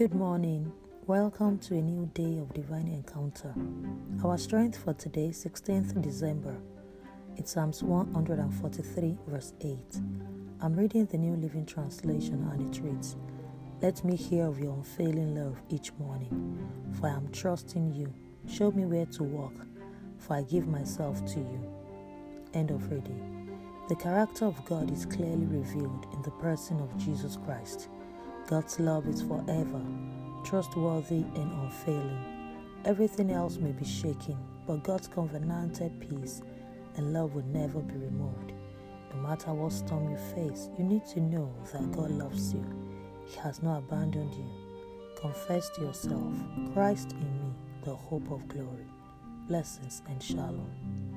Good morning. Welcome to a new day of divine encounter. Our strength for today, 16th December, it's Psalms 143, verse 8. I'm reading the New Living Translation and it reads, "Let me hear of your unfailing love each morning, for I am trusting you. Show me where to walk, for I give myself to you." End of reading. The character of God is clearly revealed in the person of Jesus Christ. God's love is forever, trustworthy and unfailing. Everything else may be shaken, but God's covenanted peace and love will never be removed. No matter what storm you face, you need to know that God loves you. He has not abandoned you. Confess to yourself, "Christ in me, the hope of glory." Blessings and shalom.